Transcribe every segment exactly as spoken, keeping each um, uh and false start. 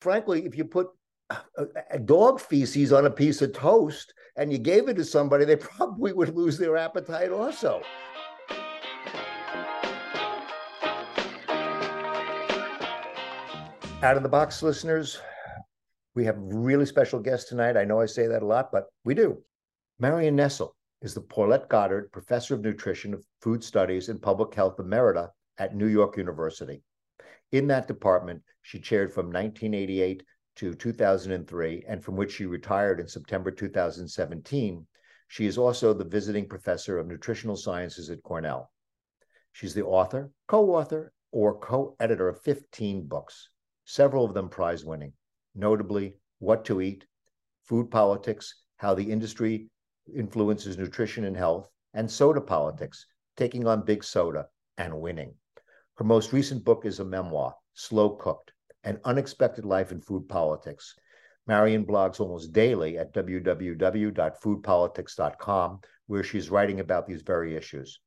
frankly, if you put a, a dog feces on a piece of toast and you gave it to somebody, they probably would lose their appetite also. Out of the box, listeners, we have a really special guest tonight. I know I say that a lot, but we do. Marion Nestle is the Paulette Goddard Professor of Nutrition of Food Studies and Public Health Emerita at New York University. In that department, she chaired from nineteen eighty-eight to two thousand three, and from which she retired in September two thousand seventeen. She is also the visiting professor of nutritional sciences at Cornell. She's the author, co-author, or co-editor of fifteen books, several of them prize-winning, notably What to Eat, Food Politics, How the Industry Influences Nutrition and Health, and Soda Politics, Taking on Big Soda and Winning. Her most recent book is a memoir, Slow Cooked, An Unexpected Life in Food Politics. Marion blogs almost daily at w w w dot food politics dot com, where she's writing about these very issues.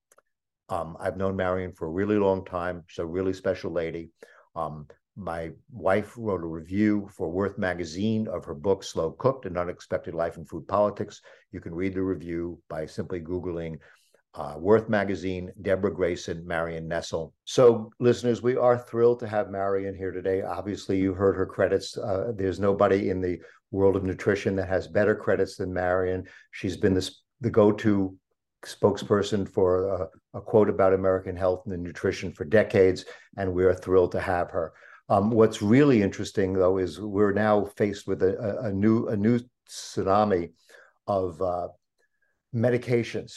Um, I've known Marion for a really long time. She's a really special lady. Um, My wife wrote a review for Worth Magazine of her book, Slow Cooked, An Unexpected Life in Food Politics. You can read the review by simply Googling uh, Worth Magazine, Deborah Grayson, Marion Nestle. So, listeners, we are thrilled to have Marion here today. Obviously, you heard her credits. Uh, there's nobody in the world of nutrition that has better credits than Marion. She's been the, the go-to spokesperson for a, a quote about American health and nutrition for decades, and we are thrilled to have her. Um, what's really interesting, though, is we're now faced with a, a, a new a new tsunami of uh, medications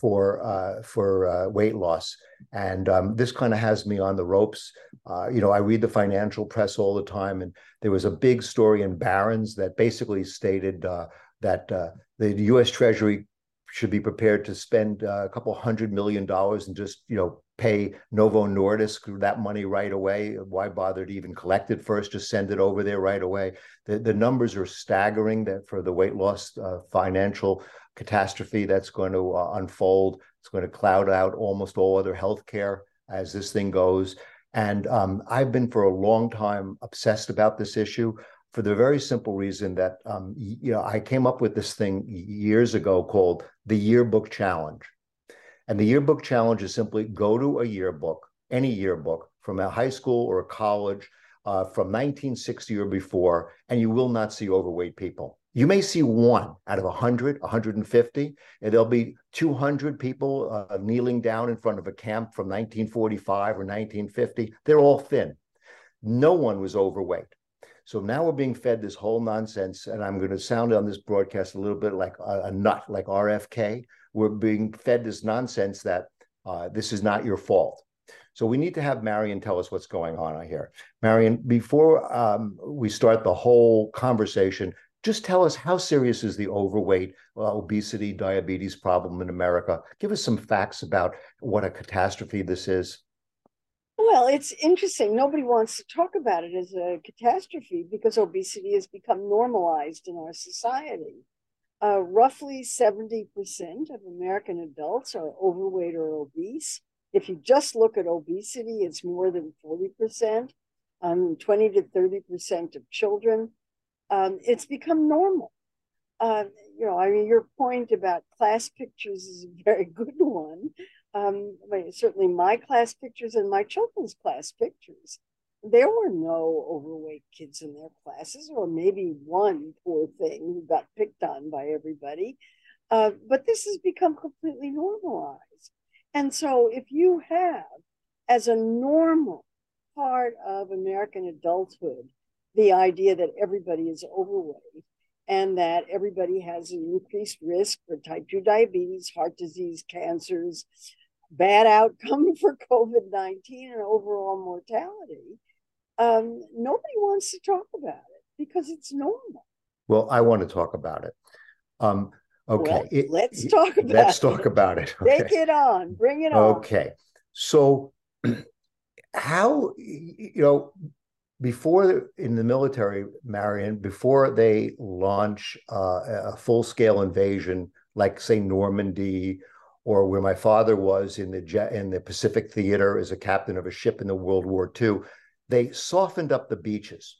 for uh, for uh, weight loss, and um, this kind of has me on the ropes. Uh, you know, I read the financial press all the time, and there was a big story in Barron's that basically stated uh, that uh, the U S Treasury should be prepared to spend a couple hundred million dollars and just, you know, pay Novo Nordisk that money right away. Why bother to even collect it first? Just send it over there right away. The, the numbers are staggering that for the weight loss uh, financial catastrophe that's going to uh, unfold. It's going to cloud out almost all other healthcare as this thing goes. And um, I've been for a long time obsessed about this issue for the very simple reason that um, you know, I came up with this thing years ago called the Yearbook Challenge. And the yearbook challenge is simply go to a yearbook, any yearbook from a high school or a college uh, from nineteen sixty or before, and you will not see overweight people. You may see one out of one hundred, one hundred fifty, and there'll be two hundred people uh, kneeling down in front of a camp from nineteen forty-five or nineteen fifty. They're all thin. No one was overweight. So now we're being fed this whole nonsense, and I'm going to sound on this broadcast a little bit like a, a nut, like R F K. We're being fed this nonsense that uh, this is not your fault. So we need to have Marion tell us what's going on here. Marion, before um, we start the whole conversation, just tell us how serious is the overweight, uh, obesity, diabetes problem in America. Give us some facts about what a catastrophe this is. Well, it's interesting. Nobody wants to talk about it as a catastrophe because obesity has become normalized in our society. Uh, roughly seventy percent of American adults are overweight or obese. If you just look at obesity, it's more than forty percent, um, twenty to thirty percent of children. Um, it's become normal. Uh, you know, I mean, your point about class pictures is a very good one. Um, but certainly my class pictures and my children's class pictures, there were no overweight kids in their classes, or maybe one poor thing who got picked on by everybody. Uh, but this has become completely normalized. And so if you have, as a normal part of American adulthood, the idea that everybody is overweight and that everybody has an increased risk for type two diabetes, heart disease, cancers, bad outcome for COVID nineteen, and overall mortality, um, nobody wants to talk about it because it's normal. Well, I want to talk about it. Um, okay. Well, it, let's talk about let's it. Let's talk about it. Okay. Take it on. Bring it on. Okay. So how, you know, before in the military, Marion, before they launch uh, a full-scale invasion, like say Normandy, or where my father was in the in the Pacific Theater as a captain of a ship in the World War Two, they softened up the beaches.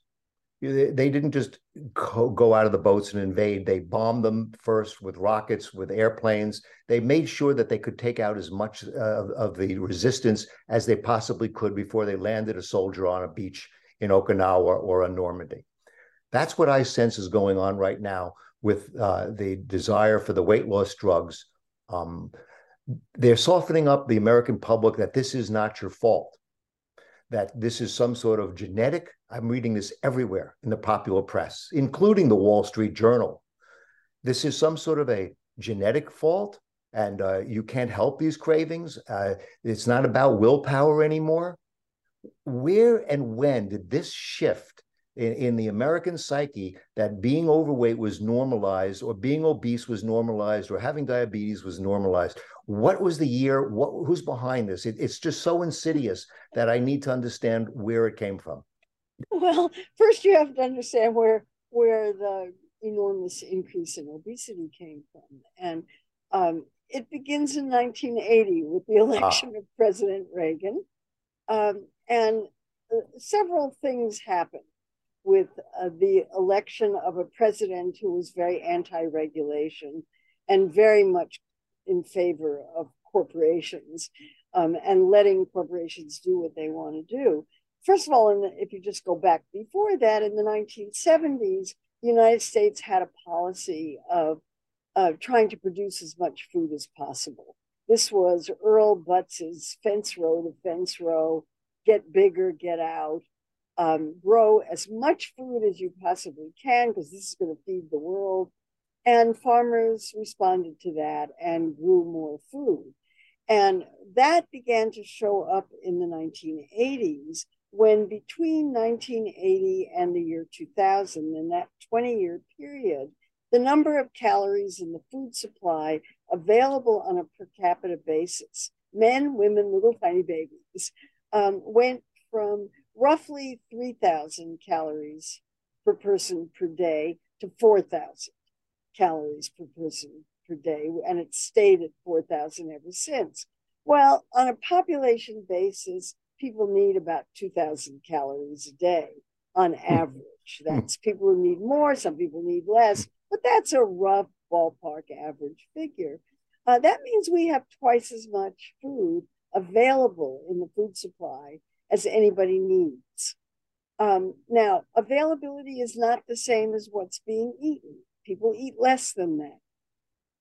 They didn't just go out of the boats and invade. They bombed them first with rockets, with airplanes. They made sure that they could take out as much uh, of the resistance as they possibly could before they landed a soldier on a beach in Okinawa or on Normandy. That's what I sense is going on right now with uh, the desire for the weight loss drugs. Um, they're softening up the American public that this is not your fault, that this is some sort of genetic. I'm reading this everywhere in the popular press, including the Wall Street Journal. This is some sort of a genetic fault, and uh, you can't help these cravings. Uh, it's not about willpower anymore. Where and when did this shift in, in the American psyche that being overweight was normalized, or being obese was normalized, or having diabetes was normalized? What was the year? What, who's behind this? It, it's just so insidious that I need to understand where it came from. Well, first you have to understand where where the enormous increase in obesity came from. And um, it begins in nineteen eighty with the election ah. of President Reagan. Um, and uh, several things happened with uh, the election of a president who was very anti-regulation and very much in favor of corporations um, and letting corporations do what they want to do. First of all, in the, if you just go back before that, in the nineteen seventies, the United States had a policy of uh, trying to produce as much food as possible. This was Earl Butts's fence row to fence row, get bigger, get out, um, grow as much food as you possibly can, because this is going to feed the world. And farmers responded to that and grew more food. And that began to show up in the nineteen eighties, when between nineteen eighty and the year two thousand, in that twenty-year period, the number of calories in the food supply available on a per capita basis, men, women, little tiny babies, um, went from roughly three thousand calories per person per day to four thousand calories per person per day, and it stayed at four thousand ever since. Well, on a population basis, people need about two thousand calories a day on average. That's people who need more, some people need less, but that's a rough ballpark average figure. Uh, that means we have twice as much food available in the food supply as anybody needs. Um, now, availability is not the same as what's being eaten. People eat less than that.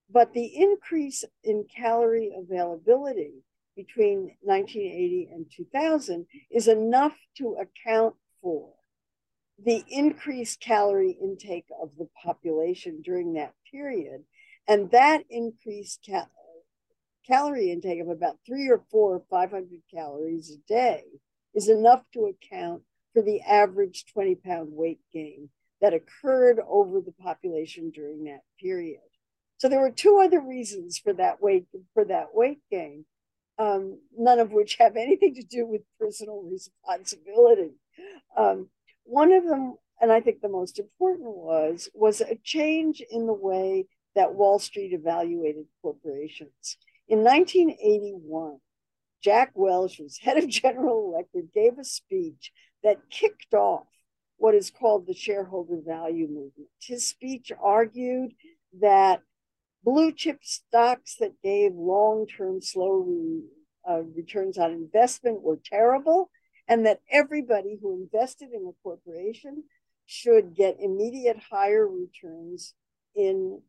But the increase in calorie availability between nineteen eighty and two thousand is enough to account for the increased calorie intake of the population during that period. And that increased ca- calorie intake of about three or four or five hundred calories a day is enough to account for the average twenty pound weight gain that occurred over the population during that period. So there were two other reasons for that weight for that weight gain, um, none of which have anything to do with personal responsibility. Um, one of them, and I think the most important, was, was a change in the way that Wall Street evaluated corporations. In nineteen eighty-one, Jack Welch, who's head of General Electric, gave a speech that kicked off what is called the shareholder value movement. His speech argued that blue chip stocks that gave long-term slow re, uh, returns on investment were terrible, and that everybody who invested in a corporation should get immediate higher returns in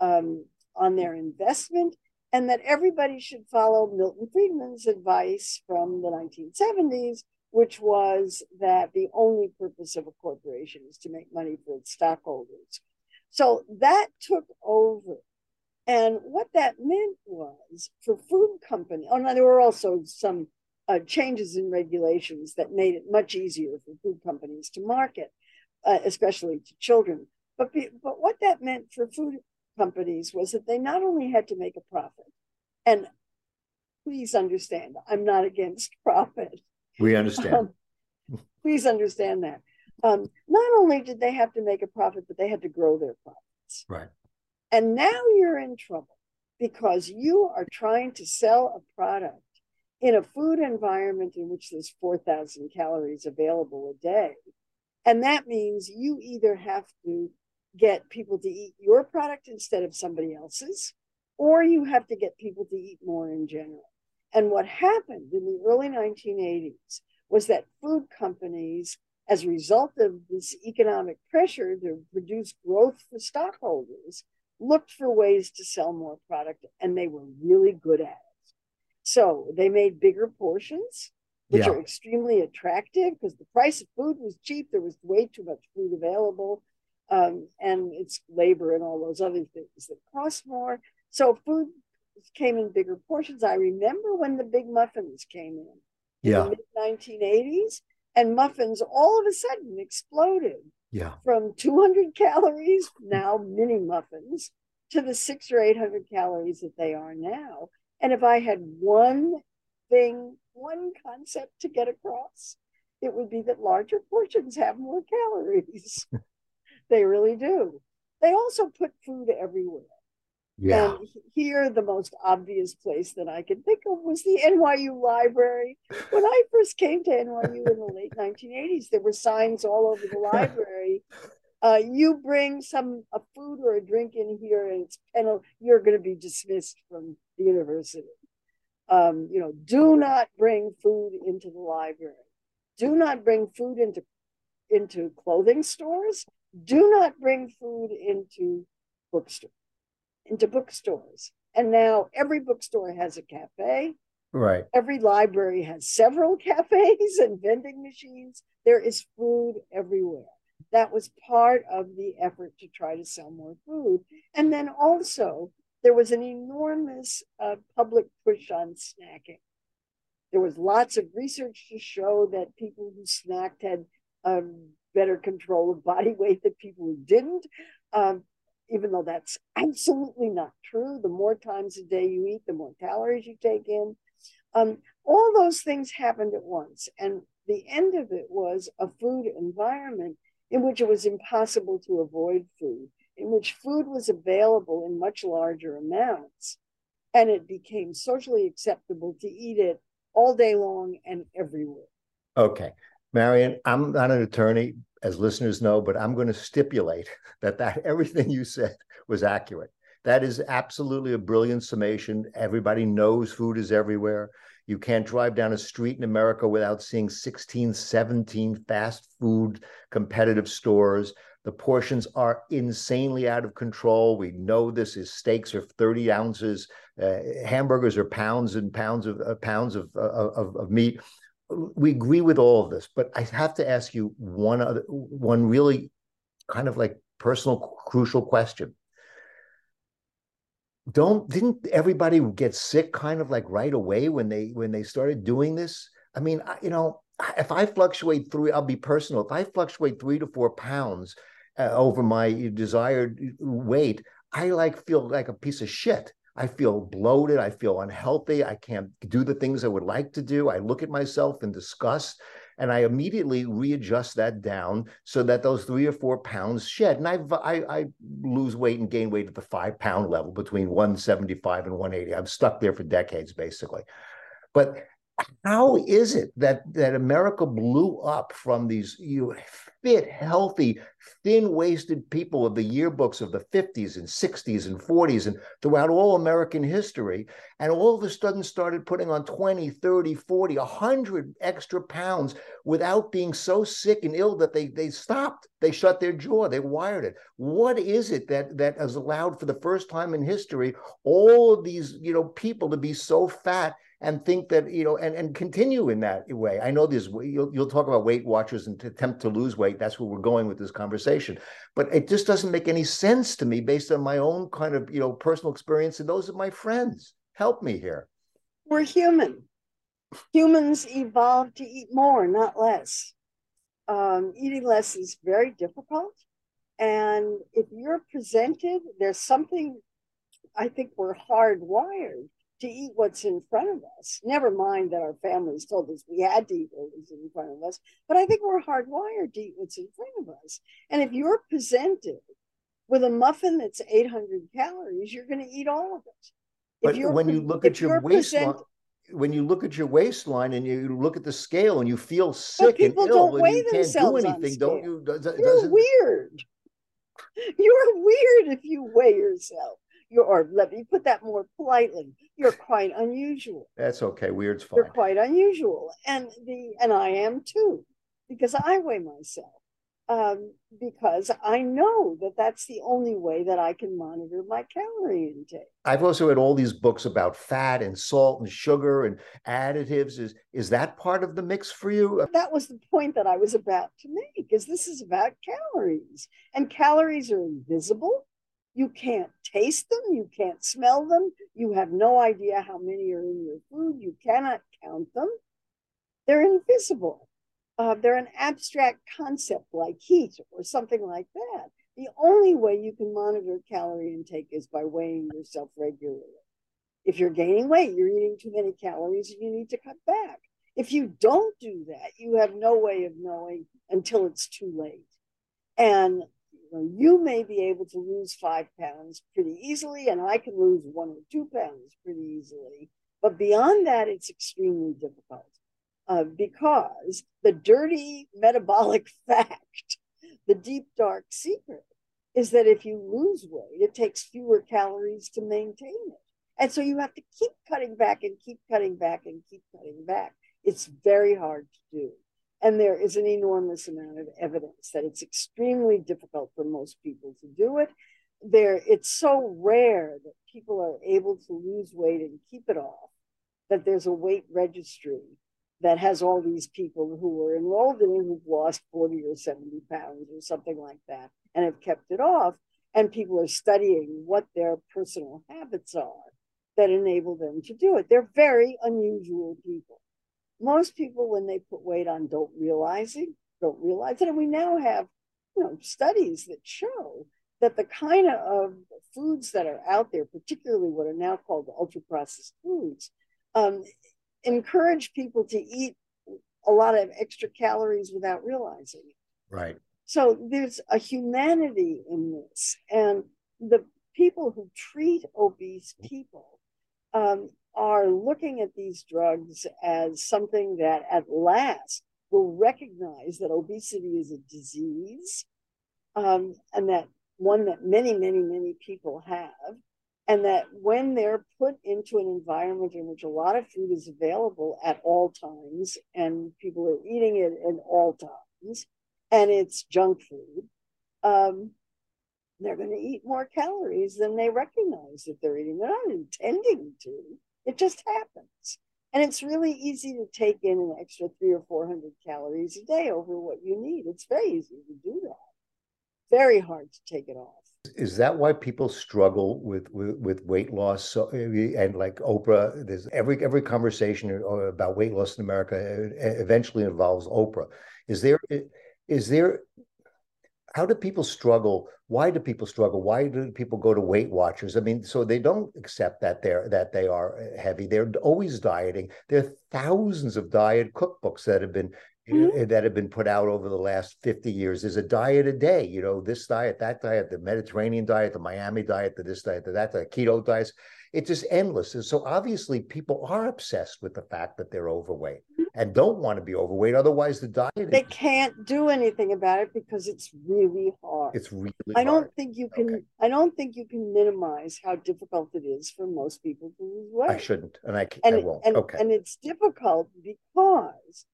um, on their investment, and that everybody should follow Milton Friedman's advice from the nineteen seventies, which was that the only purpose of a corporation is to make money for its stockholders. So that took over. And what that meant was for food companies, oh, no, there were also some uh, changes in regulations that made it much easier for food companies to market, uh, especially to children. But, but what that meant for food companies was that they not only had to make a profit, and please understand, I'm not against profit. We understand. Um, please understand that. Um, not only did they have to make a profit, but they had to grow their profits. Right. And now you're in trouble because you are trying to sell a product in a food environment in which there's four thousand calories available a day And that means you either have to get people to eat your product instead of somebody else's, or you have to get people to eat more in general. And what happened in the early nineteen eighties was that food companies, as a result of this economic pressure to produce growth for stockholders, looked for ways to sell more product, and they were really good at it. So they made bigger portions, which yeah. are extremely attractive because the price of food was cheap. There was way too much food available, um, and it's labor and all those other things that cost more. So food came in bigger portions. I remember when the big muffins came in, yeah. in the mid nineteen eighties, and muffins all of a sudden exploded yeah. from two hundred calories, now mini muffins, to the six or eight hundred calories that they are now. And if I had one thing, one concept to get across, it would be that larger portions have more calories. They really do. They also put food everywhere. Yeah. And here, the most obvious place that I could think of was the N Y U library. When I first came to N Y U in the late nineteen eighties, there were signs all over the library. Uh, you bring some a food or a drink in here, and it's and you're going to be dismissed from the university. Um, you know, do not bring food into the library. Do not bring food into into clothing stores. Do not bring food into bookstores. into bookstores. And now every bookstore has a cafe. Right. Every library has several cafes and vending machines. There is food everywhere. That was part of the effort to try to sell more food. And then also there was an enormous uh, public push on snacking. There was lots of research to show that people who snacked had um, better control of body weight than people who didn't. Um, Even though that's absolutely not true. The more times a day you eat, the more calories you take in. Um, all those things happened at once. And the end of it was a food environment in which it was impossible to avoid food, in which food was available in much larger amounts. And it became socially acceptable to eat it all day long and everywhere. Okay. Marion, I'm not an attorney, as listeners know, but I'm going to stipulate that, that everything you said was accurate. That is absolutely a brilliant summation. Everybody knows food is everywhere. You can't drive down a street in America without seeing sixteen, seventeen fast food competitive stores. The portions are insanely out of control. We know this is steaks are thirty ounces, uh, hamburgers are pounds and pounds of uh, pounds of, uh, of of meat. We agree with all of this, but I have to ask you one other, one really kind of like personal, crucial question. Don't didn't everybody get sick kind of like right away when they when they started doing this? I mean, I, you know, if I fluctuate three, I'll be personal. If I fluctuate three to four pounds uh, over my desired weight, I like feel like a piece of shit. I feel bloated. I feel unhealthy. I can't do the things I would like to do. I look at myself in disgust, and I immediately readjust that down so that those three or four pounds shed. And I, I, I lose weight and gain weight at the five pound level between one seventy-five and one eighty. I'm stuck there for decades, basically. But how is it that, that America blew up from these you fit, healthy, thin-waisted people of the yearbooks of the fifties and sixties and forties and throughout all American history, and all of a sudden started putting on twenty, thirty, forty, one hundred extra pounds without being so sick and ill that they they stopped. They shut their jaw. They wired it. What is it that, that has allowed for the first time in history all of these you know people to be so fat and think that, you know, and, and continue in that way? I know there's, you'll, you'll talk about Weight Watchers and to attempt to lose weight. That's where we're going with this conversation. But it just doesn't make any sense to me based on my own kind of, you know, personal experience and those of my friends. Help me here. We're human. Humans evolved to eat more, not less. Um, eating less is very difficult. And if you're presented, there's something, I think we're hardwired to eat what's in front of us. Never mind that our families told us we had to eat what was in front of us, but I think we're hardwired to eat what's in front of us. And if you're presented with a muffin that's eight hundred calories, you're going to eat all of it. But if you're, when you look at your waistline, when you look at your waistline and you look at the scale and you feel sick and ill, don't weigh and you can't do anything, don't you? Does, You're doesn't... weird. You're weird if you weigh yourself. You're, or let me put that more politely, you're quite unusual. That's okay. Weird's fine. You're quite unusual. And the and I am too, because I weigh myself. Um, because I know that that's the only way that I can monitor my calorie intake. I've also read all these books about fat and salt and sugar and additives. Is, is that part of the mix for you? That was the point that I was about to make, is this is about calories. And calories are invisible. You can't taste them. You can't smell them. You have no idea how many are in your food. You cannot count them. They're invisible. Uh, they're an abstract concept like heat or something like that. The only way you can monitor calorie intake is by weighing yourself regularly. If you're gaining weight, you're eating too many calories and you need to cut back. If you don't do that, you have no way of knowing until it's too late. And you know, you may be able to lose five pounds pretty easily, and I can lose one or two pounds pretty easily. But beyond that, it's extremely difficult. Uh, because the dirty metabolic fact, the deep, dark secret, is that if you lose weight, it takes fewer calories to maintain it. And so you have to keep cutting back and keep cutting back and keep cutting back. It's very hard to do. And there is an enormous amount of evidence that it's extremely difficult for most people to do it. There, it's so rare that people are able to lose weight and keep it off, that there's a weight registry that has all these people who were enrolled in it who've lost forty or seventy pounds or something like that and have kept it off. And people are studying what their personal habits are that enable them to do it. They're very unusual people. Most people, when they put weight on, don't realize it, don't realize it. And we now have, you know, studies that show that the kind of foods that are out there, particularly what are now called ultra-processed foods, um, encourage people to eat a lot of extra calories without realizing it. Right. So there's a humanity in this. And the people who treat obese people um, are looking at these drugs as something that at last will recognize that obesity is a disease, um, and that one that many, many, many people have. And that when they're put into an environment in which a lot of food is available at all times and people are eating it at all times and it's junk food, um, they're going to eat more calories than they recognize that they're eating. They're not intending to. It just happens. And it's really easy to take in an extra three or four hundred calories a day over what you need. It's very easy to do that. Very hard to take it off. Is that why people struggle with, with, with weight loss? So, and like Oprah, there's every every conversation about weight loss in America eventually involves Oprah. Is there, is there, how do people struggle? Why do people struggle? Why do people go to Weight Watchers? I mean, so they don't accept that they're that they are heavy. They're always dieting. There are thousands of diet cookbooks that have been Mm-hmm. that have been put out over the last fifty years. There's a diet a day, you know, this diet, that diet, the Mediterranean diet, the Miami diet, the this diet, the that diet, keto diets. It's just endless. And so obviously people are obsessed with the fact that they're overweight mm-hmm. and don't want to be overweight. Otherwise the diet. They is- can't do anything about it because it's really hard. It's really I hard. don't think you can, okay. I don't think you can minimize how difficult it is for most people to lose weight. I shouldn't. And I, and, I won't. And, okay. and it's difficult because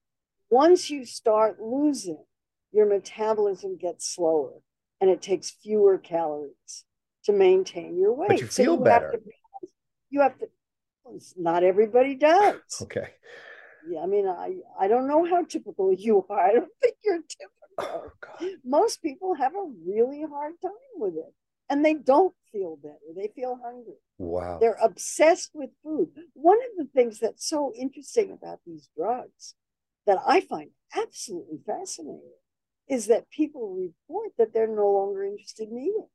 once you start losing, your metabolism gets slower and it takes fewer calories to maintain your weight. But you feel so you better. Have to, you have to, not everybody does. Okay. Yeah, I mean, I, I don't know how typical you are. I don't think you're typical. Oh, God. Most people have a really hard time with it and they don't feel better. They feel hungry. Wow. They're obsessed with food. One of the things that's so interesting about these drugs that I find absolutely fascinating is that people report that they're no longer interested in eating,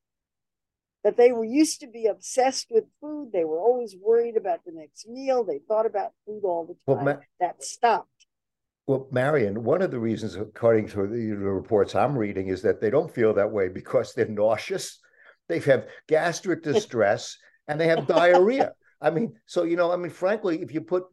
that they were used to be obsessed with food. They were always worried about the next meal. They thought about food all the time. Well, Ma- that stopped. Well, Marion, one of the reasons, according to the reports I'm reading, is that they don't feel that way because they're nauseous. They have gastric distress and they have diarrhea. I mean, so, you know, I mean, frankly, if you put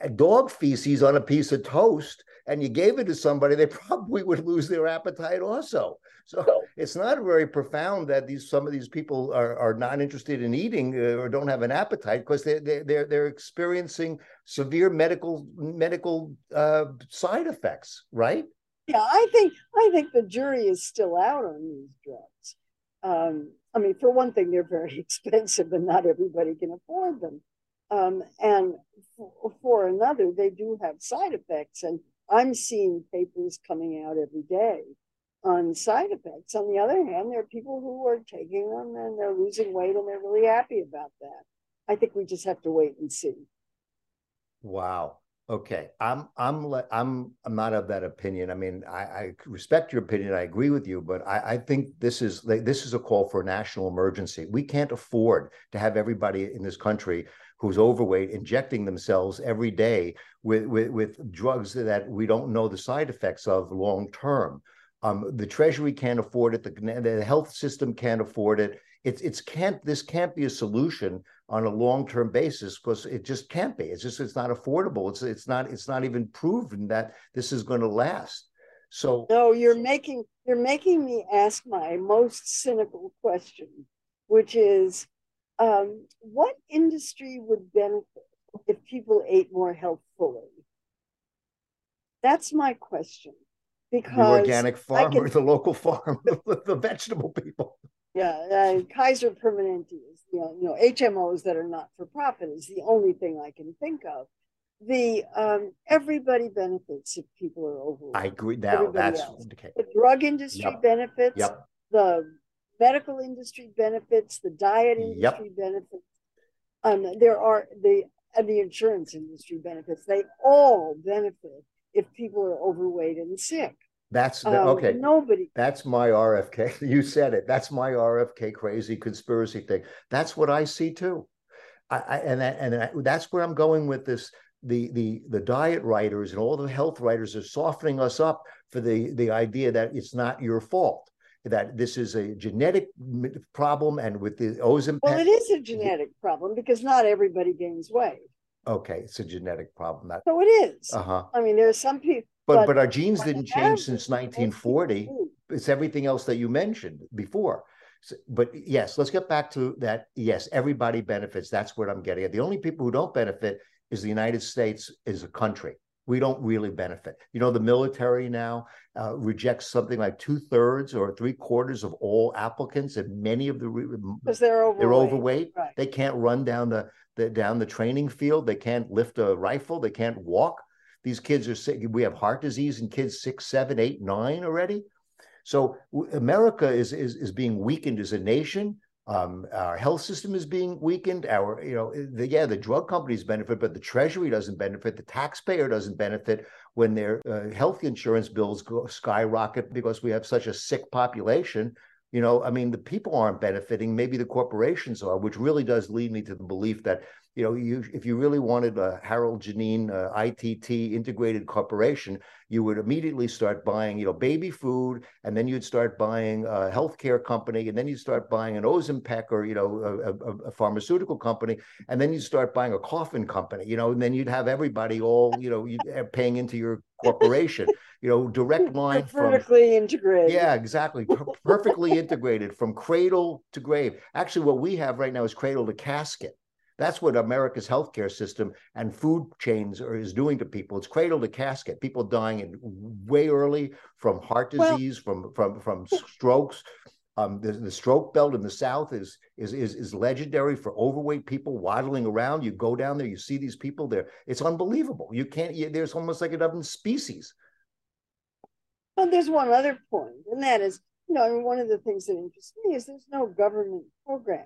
a dog feces on a piece of toast and you gave it to somebody, they probably would lose their appetite also. So it's not very profound that these some of these people are, are not interested in eating or don't have an appetite, because they they they're, they're experiencing severe medical medical uh, side effects, right? Yeah, I think I think the jury is still out on these drugs. Um, I mean, for one thing, they're very expensive and not everybody can afford them. Um, and for, for another, they do have side effects. And I'm seeing papers coming out every day on side effects. On the other hand, there are people who are taking them and they're losing weight and they're really happy about that. I think we just have to wait and see. Wow. Okay. I'm, I'm, I'm, I'm not of that opinion. I mean, I, I respect your opinion. I agree with you, but I, I think this is, this is a call for a national emergency. We can't afford to have everybody in this country who's overweight injecting themselves every day with, with, with drugs that we don't know the side effects of long-term. Um, the Treasury can't afford it. The, the health system can't afford it. It's, it's can't, this can't be a solution on a long-term basis, because it just can't be. It's just, it's not affordable. It's, it's not, it's not even proven that this is going to last. So no, you're making, you're making me ask my most cynical question, which is, um, what industry would benefit if people ate more healthfully? That's my question. Because the organic farmer, can, the local farm, the, the vegetable people. Yeah, uh, Kaiser Permanente is, you know, you know, H M Os that are not for profit is the only thing I can think of. The um, everybody benefits if people are overweight. I agree. Now everybody that's else. Okay. The drug industry yep. benefits. Yep. The medical industry benefits. The diet industry yep. benefits. Um, there are the and the insurance industry benefits. They all benefit if people are overweight and sick. That's the, um, okay. Nobody. That's my R F K. You said it. That's my R F K crazy conspiracy thing. That's what I see too. I, I and that, and I, that's where I'm going with this. The the the diet writers and all the health writers are softening us up for the the idea that it's not your fault, that this is a genetic problem, and with the Ozempic. Well, it is a genetic problem because not everybody gains weight. Okay, it's a genetic problem. That, so it is. Uh-huh. I mean, there are some people. But, but but our genes didn't change since nineteen forty. It's everything else that you mentioned before. So, but yes, let's get back to that. Yes, everybody benefits. That's what I'm getting at. The only people who don't benefit is the United States as a country. We don't really benefit. You know, the military now uh, rejects something like two thirds or three quarters of all applicants, and many of the because they're overweight. They're overweight. Right. They can't run down the, the down the training field. They can't lift a rifle. They can't walk. These kids are sick. We have heart disease in kids six, seven, eight, nine already. So America is is is being weakened as a nation. Um, our health system is being weakened. Our, you know, the, yeah, the drug companies benefit, but the Treasury doesn't benefit. The taxpayer doesn't benefit when their uh, health insurance bills go skyrocket because we have such a sick population. You know, I mean, the people aren't benefiting. Maybe the corporations are, which really does lead me to the belief that, you know, you if you really wanted a Harold Janine uh, I T T integrated corporation, you would immediately start buying, you know, baby food, and then you'd start buying a healthcare company, and then you'd start buying an Ozempic or, you know, a, a, a pharmaceutical company, and then you'd start buying a coffin company, you know, and then you'd have everybody all, you know, paying into your corporation, you know, direct line from vertically integrated. Yeah, exactly. Perfectly integrated from cradle to grave. Actually, what we have right now is cradle to casket. That's what America's healthcare system and food chains are is doing to people. It's cradle to casket. People dying in way early from heart disease, well, from from from strokes. Um, the, the stroke belt in the South is is is is legendary for overweight people waddling around. You go down there, you see these people there. It's unbelievable. You can't. You, there's almost like a different species. Well, there's one other point, and that is, you know, I mean, one of the things that interests me is there's no government program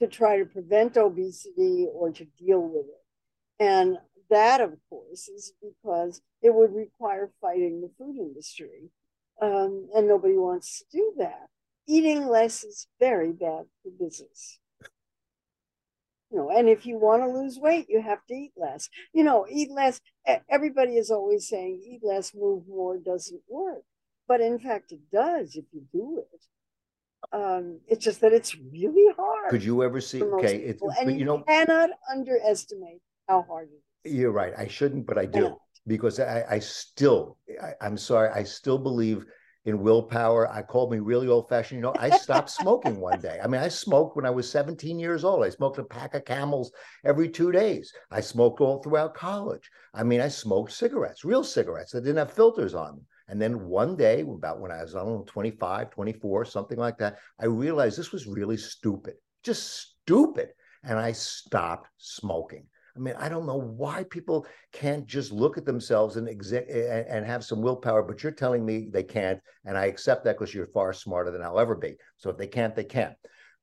to try to prevent obesity or to deal with it. And that, of course, is because it would require fighting the food industry. Um, and nobody wants to do that. Eating less is very bad for business. You know, and if you want to lose weight, you have to eat less. You know, eat less. Everybody is always saying eat less, move more doesn't work. But in fact, it does if you do it. Um, it's just that it's really hard. Could you ever see? Okay, it's, but you know, you cannot underestimate how hard it is. You're right. I shouldn't, but I do, yeah. because I, I still, I, I'm sorry, I still believe in willpower. I call me really old fashioned. You know, I stopped smoking one day. I mean, I smoked when I was seventeen years old. I smoked a pack of Camels every two days. I smoked all throughout college. I mean, I smoked cigarettes, real cigarettes that didn't have filters on them. And then one day, about when I was, I don't know, twenty-five, twenty-four, something like that, I realized this was really stupid, just stupid. And I stopped smoking. I mean, I don't know why people can't just look at themselves and exi- and have some willpower, but you're telling me they can't. And I accept that because you're far smarter than I'll ever be. So if they can't, they can't.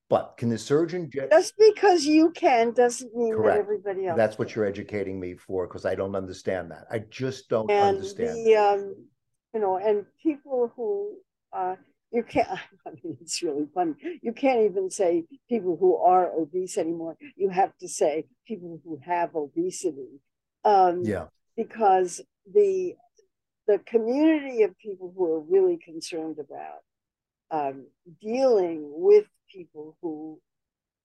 But can the surgeon... Ge- just because you can doesn't mean Correct. That everybody else... That's what you're educating me for, because I don't understand that. I just don't and understand the, um, you know, and people who... Uh, You can't, I mean, it's really funny. You can't even say people who are obese anymore. You have to say people who have obesity. Um, yeah. Because the the community of people who are really concerned about um, dealing with people who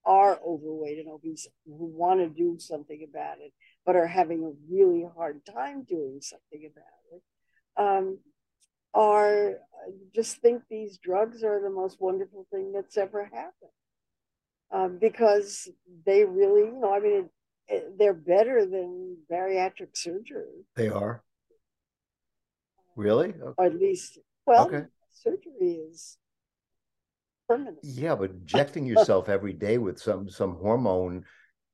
are overweight and obese, who want to do something about it, but are having a really hard time doing something about it, um, are just think these drugs are the most wonderful thing that's ever happened, um, because they really, you know, I mean, it, it, they're better than bariatric surgery. They are? Really? Okay. Or at least, well, okay. Surgery is permanent. Yeah, but injecting yourself every day with some some hormone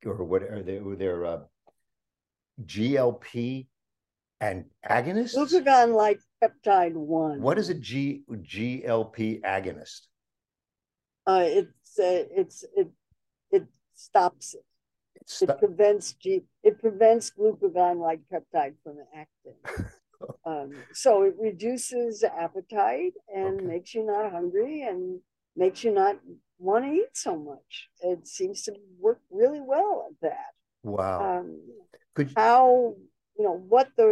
or whatever, their uh, G L P and agonists? Glucagon like peptide one. What is a G, G L P agonist? Uh, it's uh, it's it it stops it. It, sto- it prevents G. It prevents glucagon like peptide from acting. um, so it reduces appetite and okay. makes you not hungry and makes you not want to eat so much. It seems to work really well at that. Wow. Um, Could you- how you know what the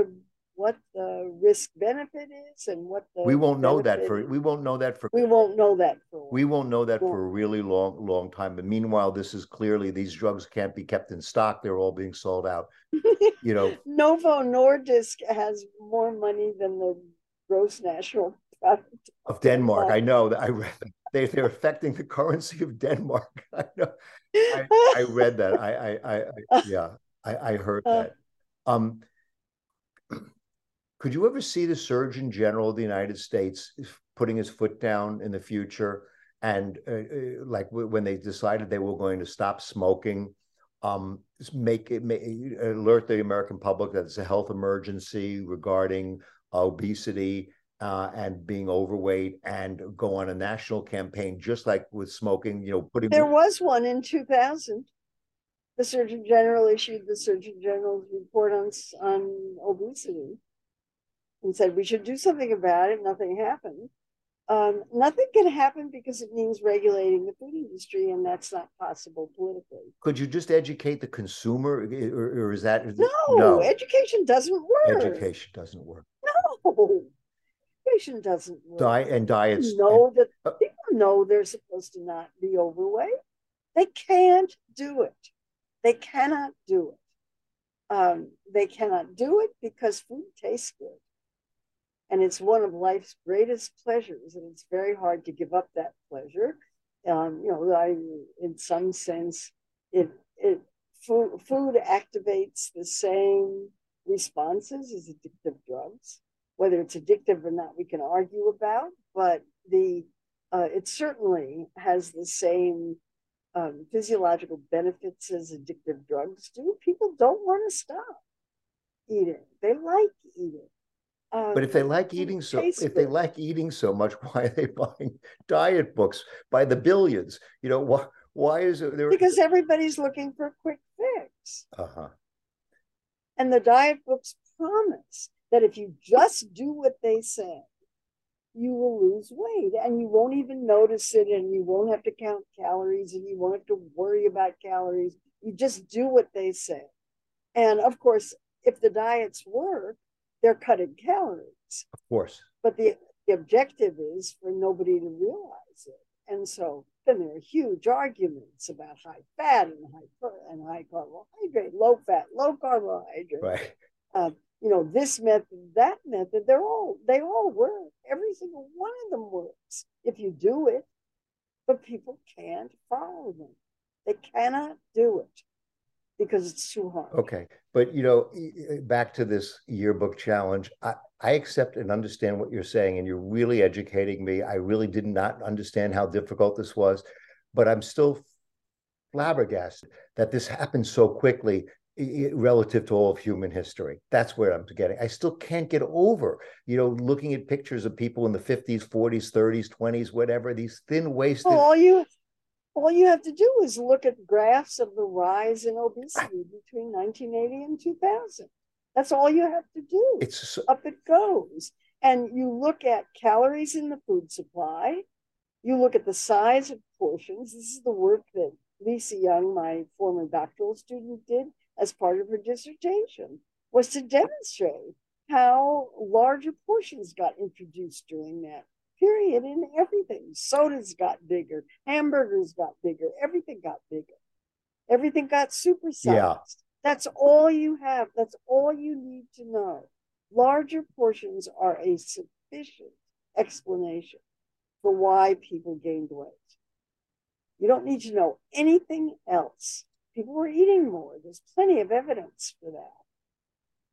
what the risk benefit is and what the we won't know that for we won't know that for we won't know that for we won't know that for a really long long time. But meanwhile, this is clearly these drugs can't be kept in stock. They're all being sold out. You know, Novo Nordisk has more money than the gross national product of Denmark. I know that I read that. They they're affecting the currency of Denmark. I know. I, I read that. I I I, I yeah. I, I heard that. Um. Could you ever see the Surgeon General of the United States putting his foot down in the future? And uh, like w- when they decided they were going to stop smoking, um, make it make, alert the American public that it's a health emergency regarding obesity uh, and being overweight, and go on a national campaign, just like with smoking, you know, putting... There was one in two thousand. The Surgeon General issued the Surgeon General's report on, on obesity. And said we should do something about it. Nothing happened. Um, nothing can happen because it means regulating the food industry, and that's not possible politically. Could you just educate the consumer, or, or is that no, no? Education doesn't work. Education doesn't work. No, education doesn't work. Diet and diets. People know and, that people know they're supposed to not be overweight. They can't do it. They cannot do it. Um, they cannot do it because food tastes good. And it's one of life's greatest pleasures, and it's very hard to give up that pleasure. Um, you know, I, in some sense, it it food, food activates the same responses as addictive drugs. Whether it's addictive or not, we can argue about, but the uh, it certainly has the same um, physiological benefits as addictive drugs do. People don't want to stop eating; they like eating. Um, but if they like eating so if good. they like eating so much, why are they buying diet books by the billions? You know, why why is it there? Because everybody's looking for a quick fix. Uh-huh. And the diet books promise that if you just do what they say, you will lose weight, and you won't even notice it, and you won't have to count calories, and you won't have to worry about calories. You just do what they say. And of course, if the diets work, they're cutting calories. Of course. But the, the objective is for nobody to realize it. And And so then there are huge arguments about high fat and high and high carbohydrate, low fat, low carbohydrate. Right. Uh, you know, this method, that method. They're all they all work. Every single one of them works if you do it. But people can't follow them. They cannot do it because it's too hard. Okay. But, you know, back to this yearbook challenge, I, I accept and understand what you're saying, and you're really educating me. I really did not understand how difficult this was, but I'm still flabbergasted that this happened so quickly relative to all of human history. That's where I'm getting. I still can't get over, you know, looking at pictures of people in the fifties, forties, thirties, twenties, whatever, these thin-waisted... Well, all you... All you have to do is look at graphs of the rise in obesity between nineteen eighty and two thousand. That's all you have to do. It's so... Up it goes. And you look at calories in the food supply. You look at the size of portions. This is the work that Lisa Young, my former doctoral student, did as part of her dissertation, was to demonstrate how larger portions got introduced during that period in everything. Sodas got bigger, hamburgers got bigger, everything got bigger. Everything got supersized. Yeah. That's all you have. That's all you need to know. Larger portions are a sufficient explanation for why people gained weight. You don't need to know anything else. People were eating more. There's plenty of evidence for that.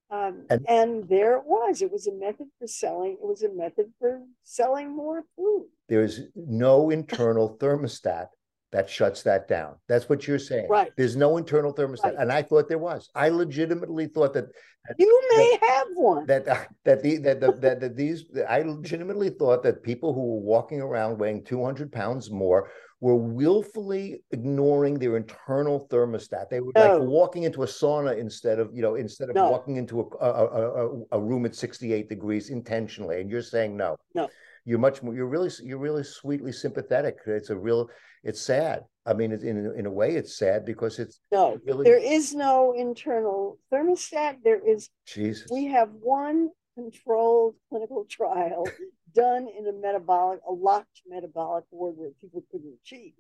Um, and, and there it was. It was a method for selling. It was a method for selling more food. There is no internal thermostat that shuts that down. That's what you're saying. Right. There's no internal thermostat. Right. And I thought there was. I legitimately thought that... that you may that, have one. That uh, that, the, that, the, that, that these... I legitimately thought that people who were walking around weighing two hundred pounds more were willfully ignoring their internal thermostat. They were no. like walking into a sauna instead of, you know, instead of no. walking into a a, a a room at sixty-eight degrees intentionally. And you're saying no. No. You're much more, you're really, you're really sweetly sympathetic. It's a real, it's sad. I mean, it, in, in a way it's sad because it's. No, really... there is no internal thermostat. There is, Jesus. We have one controlled clinical trial done in a metabolic, a locked metabolic ward where people couldn't cheat,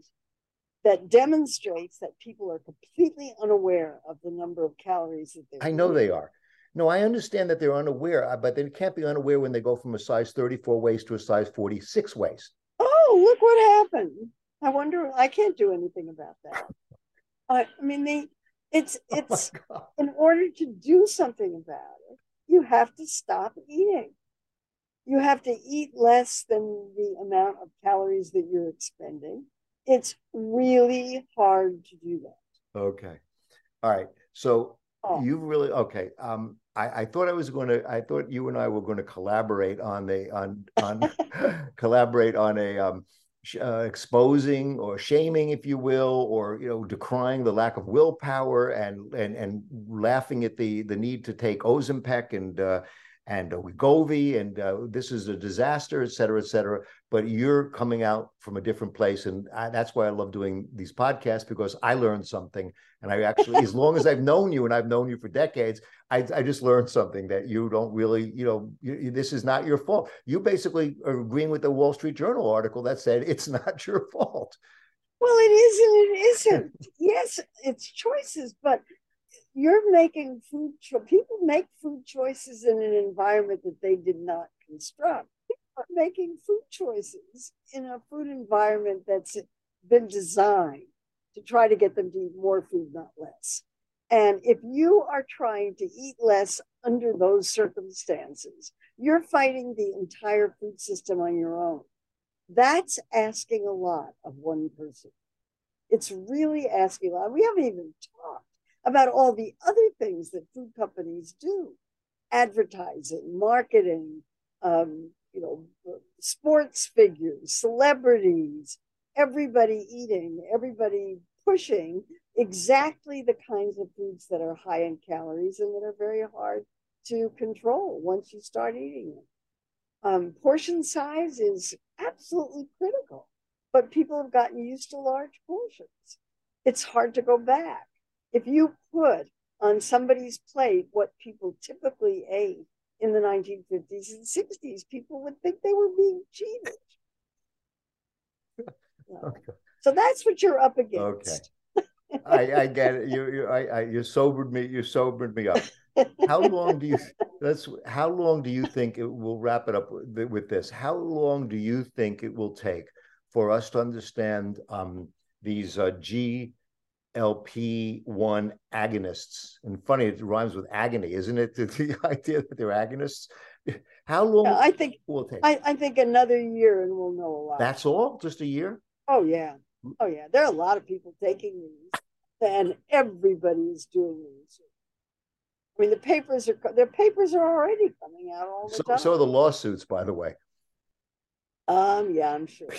that demonstrates that people are completely unaware of the number of calories that they. I know eating. They are. No, I understand that they're unaware, but they can't be unaware when they go from a size thirty-four waist to a size forty-six waist. Oh, look what happened! I wonder. I can't do anything about that. uh, I mean, they, it's it's oh in order to do something about it, you have to stop eating. You have to eat less than the amount of calories that you're expending. It's really hard to do that. Okay. All right. So oh. you really, okay. Um, I, I thought I was going to, I thought you and I were going to collaborate on the, on, on collaborate on a, um, Uh, exposing or shaming, if you will, or, you know, decrying the lack of willpower and and and laughing at the the need to take Ozempic and uh, and uh, Wegovy and uh, this is a disaster, et cetera, et cetera. But you're coming out from a different place, and I, that's why I love doing these podcasts, because I learned something. And I actually, as long as I've known you, and I've known you for decades, I, I just learned something that you don't really, you know, you, this is not your fault. You basically are agreeing with the Wall Street Journal article that said it's not your fault. Well, it is and it isn't. Yes, it's choices, but you're making food, cho- people make food choices in an environment that they did not construct. People are making food choices in a food environment that's been designed to try to get them to eat more food, not less. And if you are trying to eat less under those circumstances, you're fighting the entire food system on your own. That's asking a lot of one person. It's really asking a lot. We haven't even talked about all the other things that food companies do. Advertising, marketing, um, you know, sports figures, celebrities, everybody eating, everybody pushing exactly the kinds of foods that are high in calories and that are very hard to control once you start eating them. Um, portion size is absolutely critical, but people have gotten used to large portions. It's hard to go back. If you put on somebody's plate what people typically ate in the nineteen fifties and sixties, people would think they were being cheated. Yeah. Okay. So that's what you're up against. Okay, I, I get it. You, you, I, I, you sobered me. You sobered me up. How long do you? Let's. How long do you think it will wrap it up with, with this? How long do you think it will take for us to understand um, these uh, G L P one agonists? And funny, it rhymes with agony, isn't it? The, the idea that they're agonists. How long? Yeah, I think will take. I, I think another year, and we'll know a lot. That's all. Just a year. Oh yeah. Oh yeah, there are a lot of people taking these, and everybody is doing these. I mean, the papers are their papers are already coming out all the so, time. So are the lawsuits, by the way. Um, yeah, I'm sure.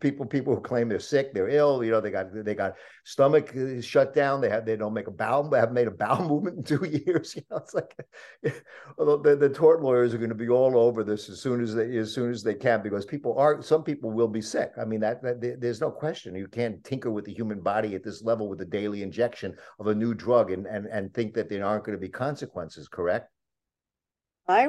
people, people who claim they're sick, they're ill. You know, they got they got stomach shut down. They have they don't make a bowel. They haven't made a bowel movement in two years. You know, it's like the, the tort lawyers are going to be all over this as soon as they as soon as they can, because people are some people will be sick. I mean, that, that there's no question. You can't tinker with the human body at this level with a daily injection of a new drug and and and think that there aren't going to be consequences. Correct? I.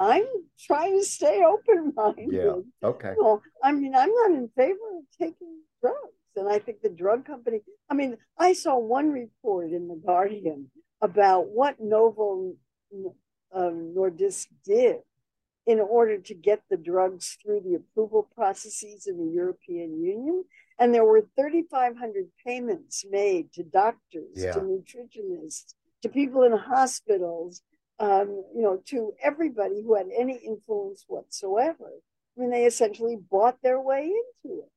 I'm trying to stay open-minded. Yeah. Okay. Well, I mean, I'm not in favor of taking drugs. And I think the drug company, I mean, I saw one report in the Guardian about what Novo um, Nordisk did in order to get the drugs through the approval processes in the European Union. And there were thirty-five hundred payments made to doctors, yeah. to nutritionists, to people in hospitals, Um, you know, to everybody who had any influence whatsoever. I mean, they essentially bought their way into it.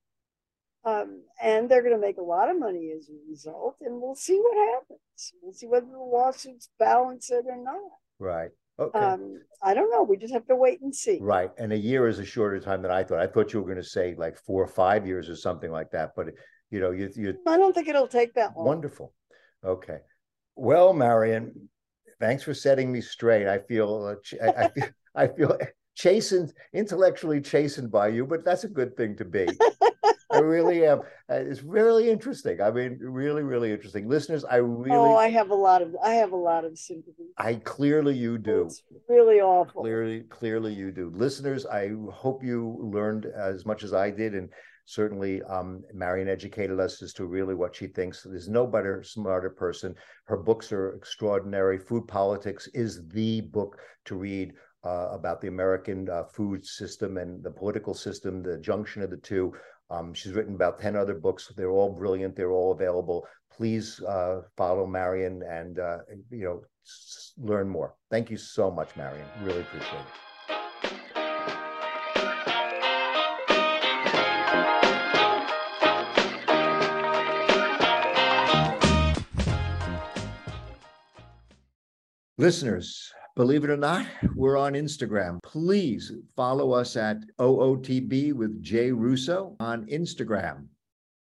Um, and they're going to make a lot of money as a result, and we'll see what happens. We'll see whether the lawsuits balance it or not. Right. Okay. Um, I don't know. We just have to wait and see. Right. And a year is a shorter time than I thought. I thought you were going to say like four or five years or something like that. But, you know, you... you... I don't think it'll take that long. Wonderful. Okay. Well, Marion... thanks for setting me straight. I feel uh, I, I feel I feel chastened, intellectually chastened by you, but that's a good thing to be. I really am. It's really interesting. I mean, really, really interesting. Listeners, I really oh, I have a lot of I have a lot of sympathy. I clearly you do. It's really awful. Clearly, clearly you do. Listeners, I hope you learned as much as I did, and certainly, um, Marion educated us as to really what she thinks. There's no better, smarter person. Her books are extraordinary. Food Politics is the book to read uh, about the American uh, food system and the political system, the junction of the two. Um, she's written about ten other books. They're all brilliant. They're all available. Please uh, follow Marion and uh, you know s- learn more. Thank you so much, Marion. Really appreciate it. Listeners, believe it or not, we're on Instagram. Please follow us at O O T B with Jay Russo on Instagram.